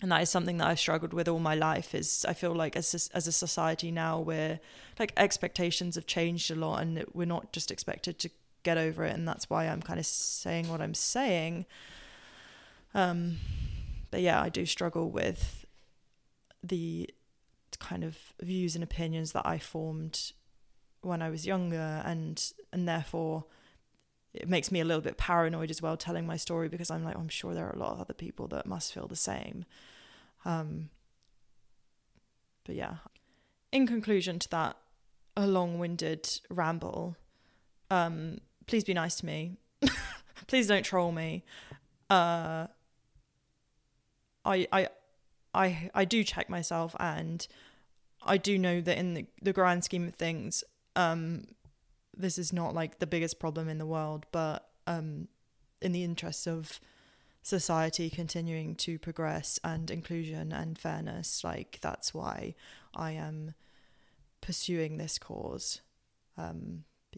And that is something that I've struggled with all my life. Is I feel like as a society now, where like expectations have changed a lot, and we're not just expected to get over it. And that's why I'm kind of saying what I'm saying. But yeah, I do struggle with the kind of views and opinions that I formed when I was younger, and therefore it makes me a little bit paranoid as well telling my story, because I'm like, oh, I'm sure there are a lot of other people that must feel the same. But yeah, in conclusion to that, a long-winded ramble, please be nice to me. Please don't troll me. I do check myself, and I do know that in the grand scheme of things, this is not like the biggest problem in the world, but in the interests of society continuing to progress and inclusion and fairness, like that's why I am pursuing this cause,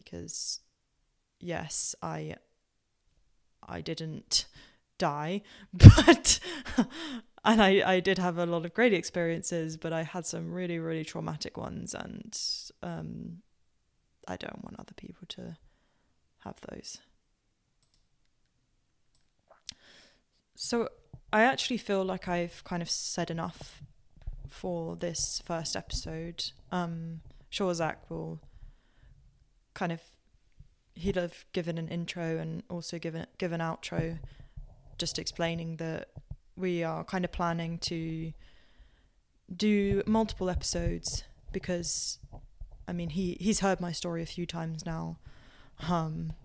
because yes, I didn't die, but and I did have a lot of great experiences, but I had some really, really traumatic ones, and I don't want other people to have those. So I actually feel like I've kind of said enough for this first episode. Sure, Zach will kind of, he'd have given an intro and also given an outro, just explaining that we are kind of planning to do multiple episodes because, I mean, he's heard my story a few times now, and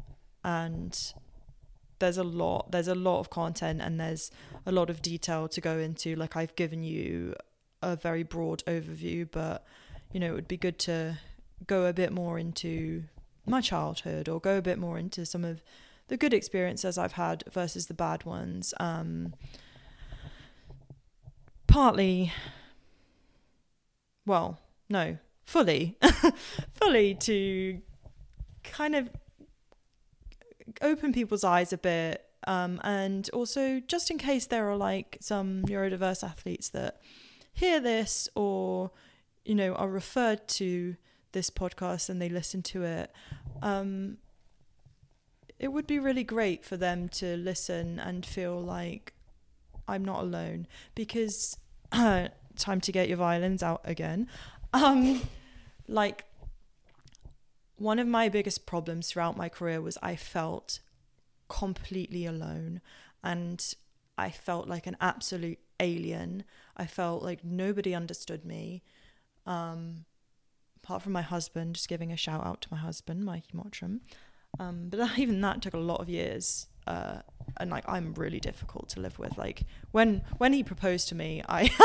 there's a lot of content and there's a lot of detail to go into. Like, I've given you a very broad overview, but you know, it would be good to go a bit more into my childhood or go a bit more into some of the good experiences I've had versus the bad ones. Partly, well, no, fully to kind of open people's eyes a bit, and also just in case there are like some neurodiverse athletes that hear this or, you know, are referred to this podcast and they listen to it, it would be really great for them to listen and feel like I'm not alone, because time to get your violins out again. Like, one of my biggest problems throughout my career was I felt completely alone and I felt like an absolute alien. I felt like nobody understood me, apart from my husband. Just giving a shout out to my husband, Mikey Mottram. But even that took a lot of years, and like, I'm really difficult to live with. Like, when he proposed to me, I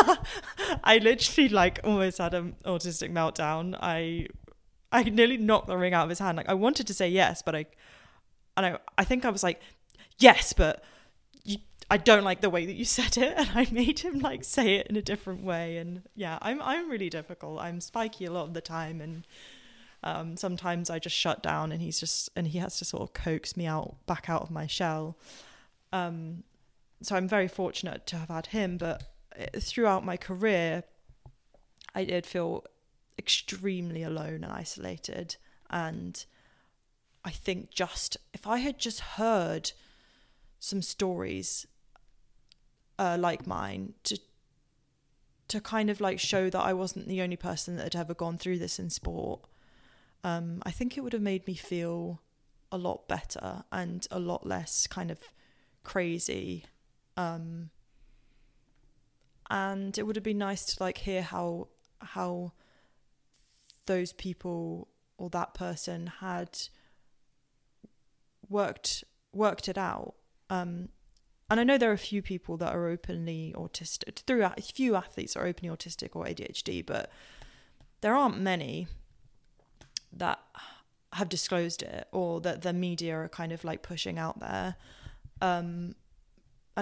literally like almost had an autistic meltdown. I nearly knocked the ring out of his hand. Like, I wanted to say yes, but I think I was like, yes, but I don't like the way that you said it. And I made him like say it in a different way. And yeah, I'm really difficult. I'm spiky a lot of the time. And sometimes I just shut down and he has to sort of coax me back out of my shell. So I'm very fortunate to have had him, but throughout my career, I did feel extremely alone and isolated. And I think just if I had just heard some stories like mine to kind of like show that I wasn't the only person that had ever gone through this in sport, I think it would have made me feel a lot better and a lot less kind of crazy, and it would have been nice to like hear how those people or that person had worked it out. And I know there are a few people that are openly autistic, few athletes are openly autistic or ADHD, but there aren't many that have disclosed it or that the media are kind of like pushing out there. And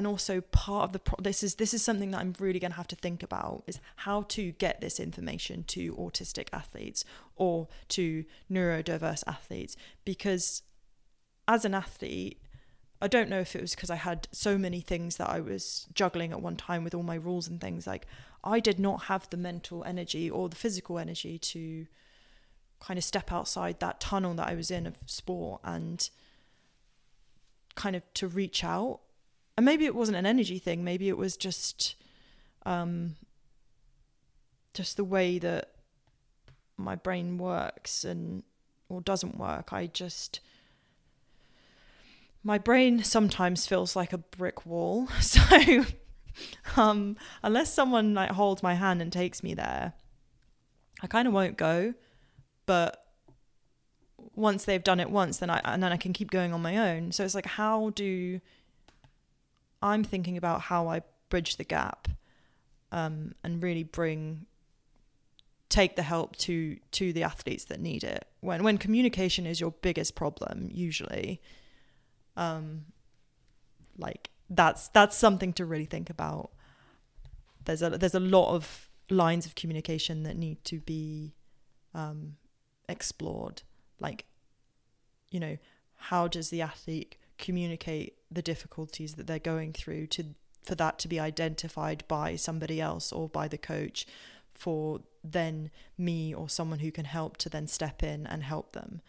also part of the this is something that I'm really going to have to think about, is how to get this information to autistic athletes or to neurodiverse athletes, because as an athlete, I don't know if it was because I had so many things that I was juggling at one time with all my rules and things, like I did not have the mental energy or the physical energy to kind of step outside that tunnel that I was in of sport and kind of to reach out. And maybe it wasn't an energy thing. Maybe it was just the way that my brain works or doesn't work. My brain sometimes feels like a brick wall. So unless someone like holds my hand and takes me there, I kind of won't go. But once they've done it once, then I can keep going on my own. So it's like, I'm thinking about how I bridge the gap, and really bring take the help to the athletes that need it. When communication is your biggest problem, usually, like that's something to really think about. There's a lot of lines of communication that need to be explored. Like, you know, how does the athlete communicate the difficulties that they're going through for that to be identified by somebody else or by the coach, for then me or someone who can help to then step in and help them.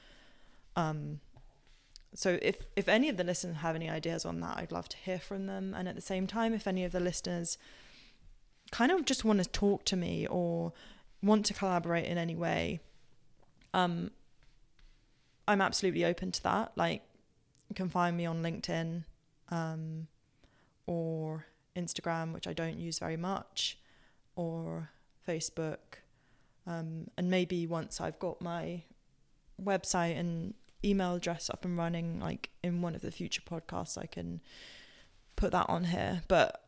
So if any of the listeners have any ideas on that, I'd love to hear from them. And at the same time, if any of the listeners kind of just want to talk to me or want to collaborate in any way, I'm absolutely open to that. Like, you can find me on LinkedIn or Instagram, which I don't use very much, or Facebook. And maybe once I've got my website and email address up and running, like in one of the future podcasts, I can put that on here. But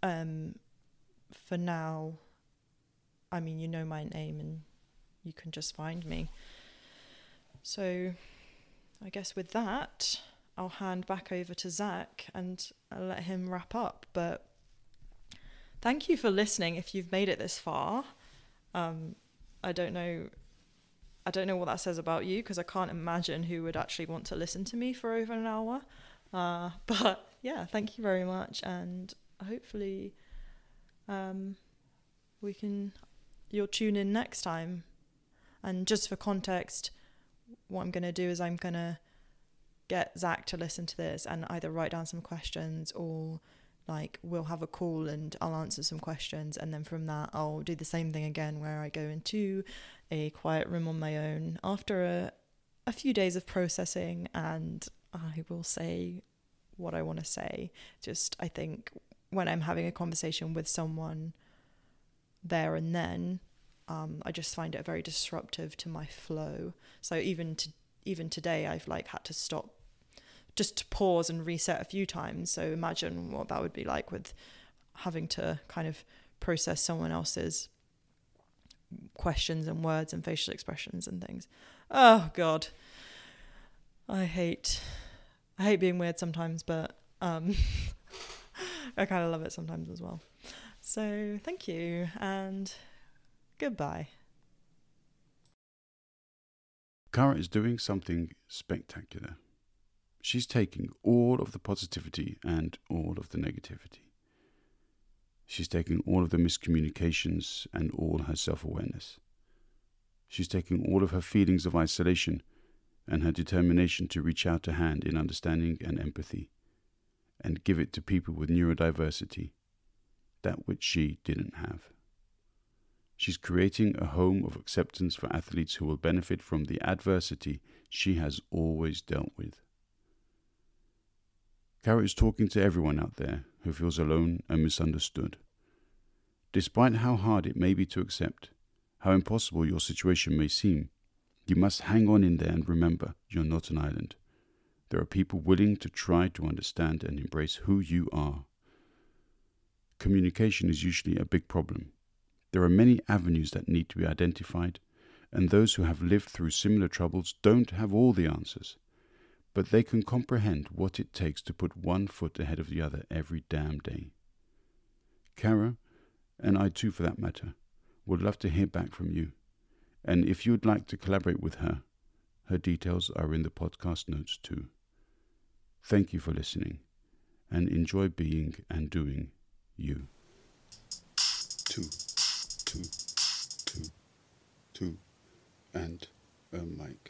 for now, I mean, you know my name and you can just find me. So I guess with that, I'll hand back over to Zach and I'll let him wrap up. But thank you for listening if you've made it this far. I don't know what that says about you, because I can't imagine who would actually want to listen to me for over an hour. But yeah, thank you very much, and hopefully you'll tune in next time. And just for context, what I'm going to do is I'm going to get Zach to listen to this and either write down some questions, or like we'll have a call and I'll answer some questions, and then from that I'll do the same thing again, where I go into a quiet room on my own after a few days of processing, and I will say what I want to say. Just, I think when I'm having a conversation with someone there and then, I just find it very disruptive to my flow. So even today, I've like had to stop, just to pause and reset a few times. So imagine what that would be like with having to kind of process someone else's questions and words and facial expressions and things. Oh God, I hate being weird sometimes, but I kind of love it sometimes as well. So thank you, and goodbye. Kara is doing something spectacular. She's taking all of the positivity and all of the negativity. She's taking all of the miscommunications and all her self-awareness. She's taking all of her feelings of isolation and her determination to reach out a hand in understanding and empathy, and give it to people with neurodiversity, that which she didn't have. She's creating a home of acceptance for athletes who will benefit from the adversity she has always dealt with. Kara is talking to everyone out there who feels alone and misunderstood. Despite how hard it may be to accept, how impossible your situation may seem, you must hang on in there and remember, you're not an island. There are people willing to try to understand and embrace who you are. Communication is usually a big problem. There are many avenues that need to be identified, and those who have lived through similar troubles don't have all the answers, but they can comprehend what it takes to put one foot ahead of the other every damn day. Kara, and I too for that matter, would love to hear back from you, and if you would like to collaborate with her, her details are in the podcast notes too. Thank you for listening, and enjoy being and doing you. Two. Two and a mic.